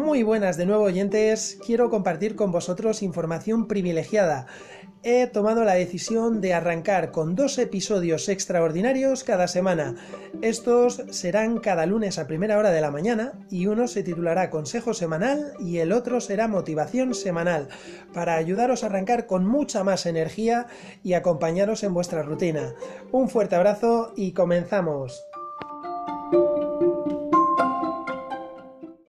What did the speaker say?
Muy buenas de nuevo, oyentes. Quiero compartir con vosotros información privilegiada. He tomado la decisión de arrancar con 2 episodios extraordinarios cada semana. Estos serán cada lunes a primera hora de la mañana y uno se titulará Consejo Semanal y el otro será Motivación Semanal, para ayudaros a arrancar con mucha más energía y acompañaros en vuestra rutina. Un fuerte abrazo y comenzamos.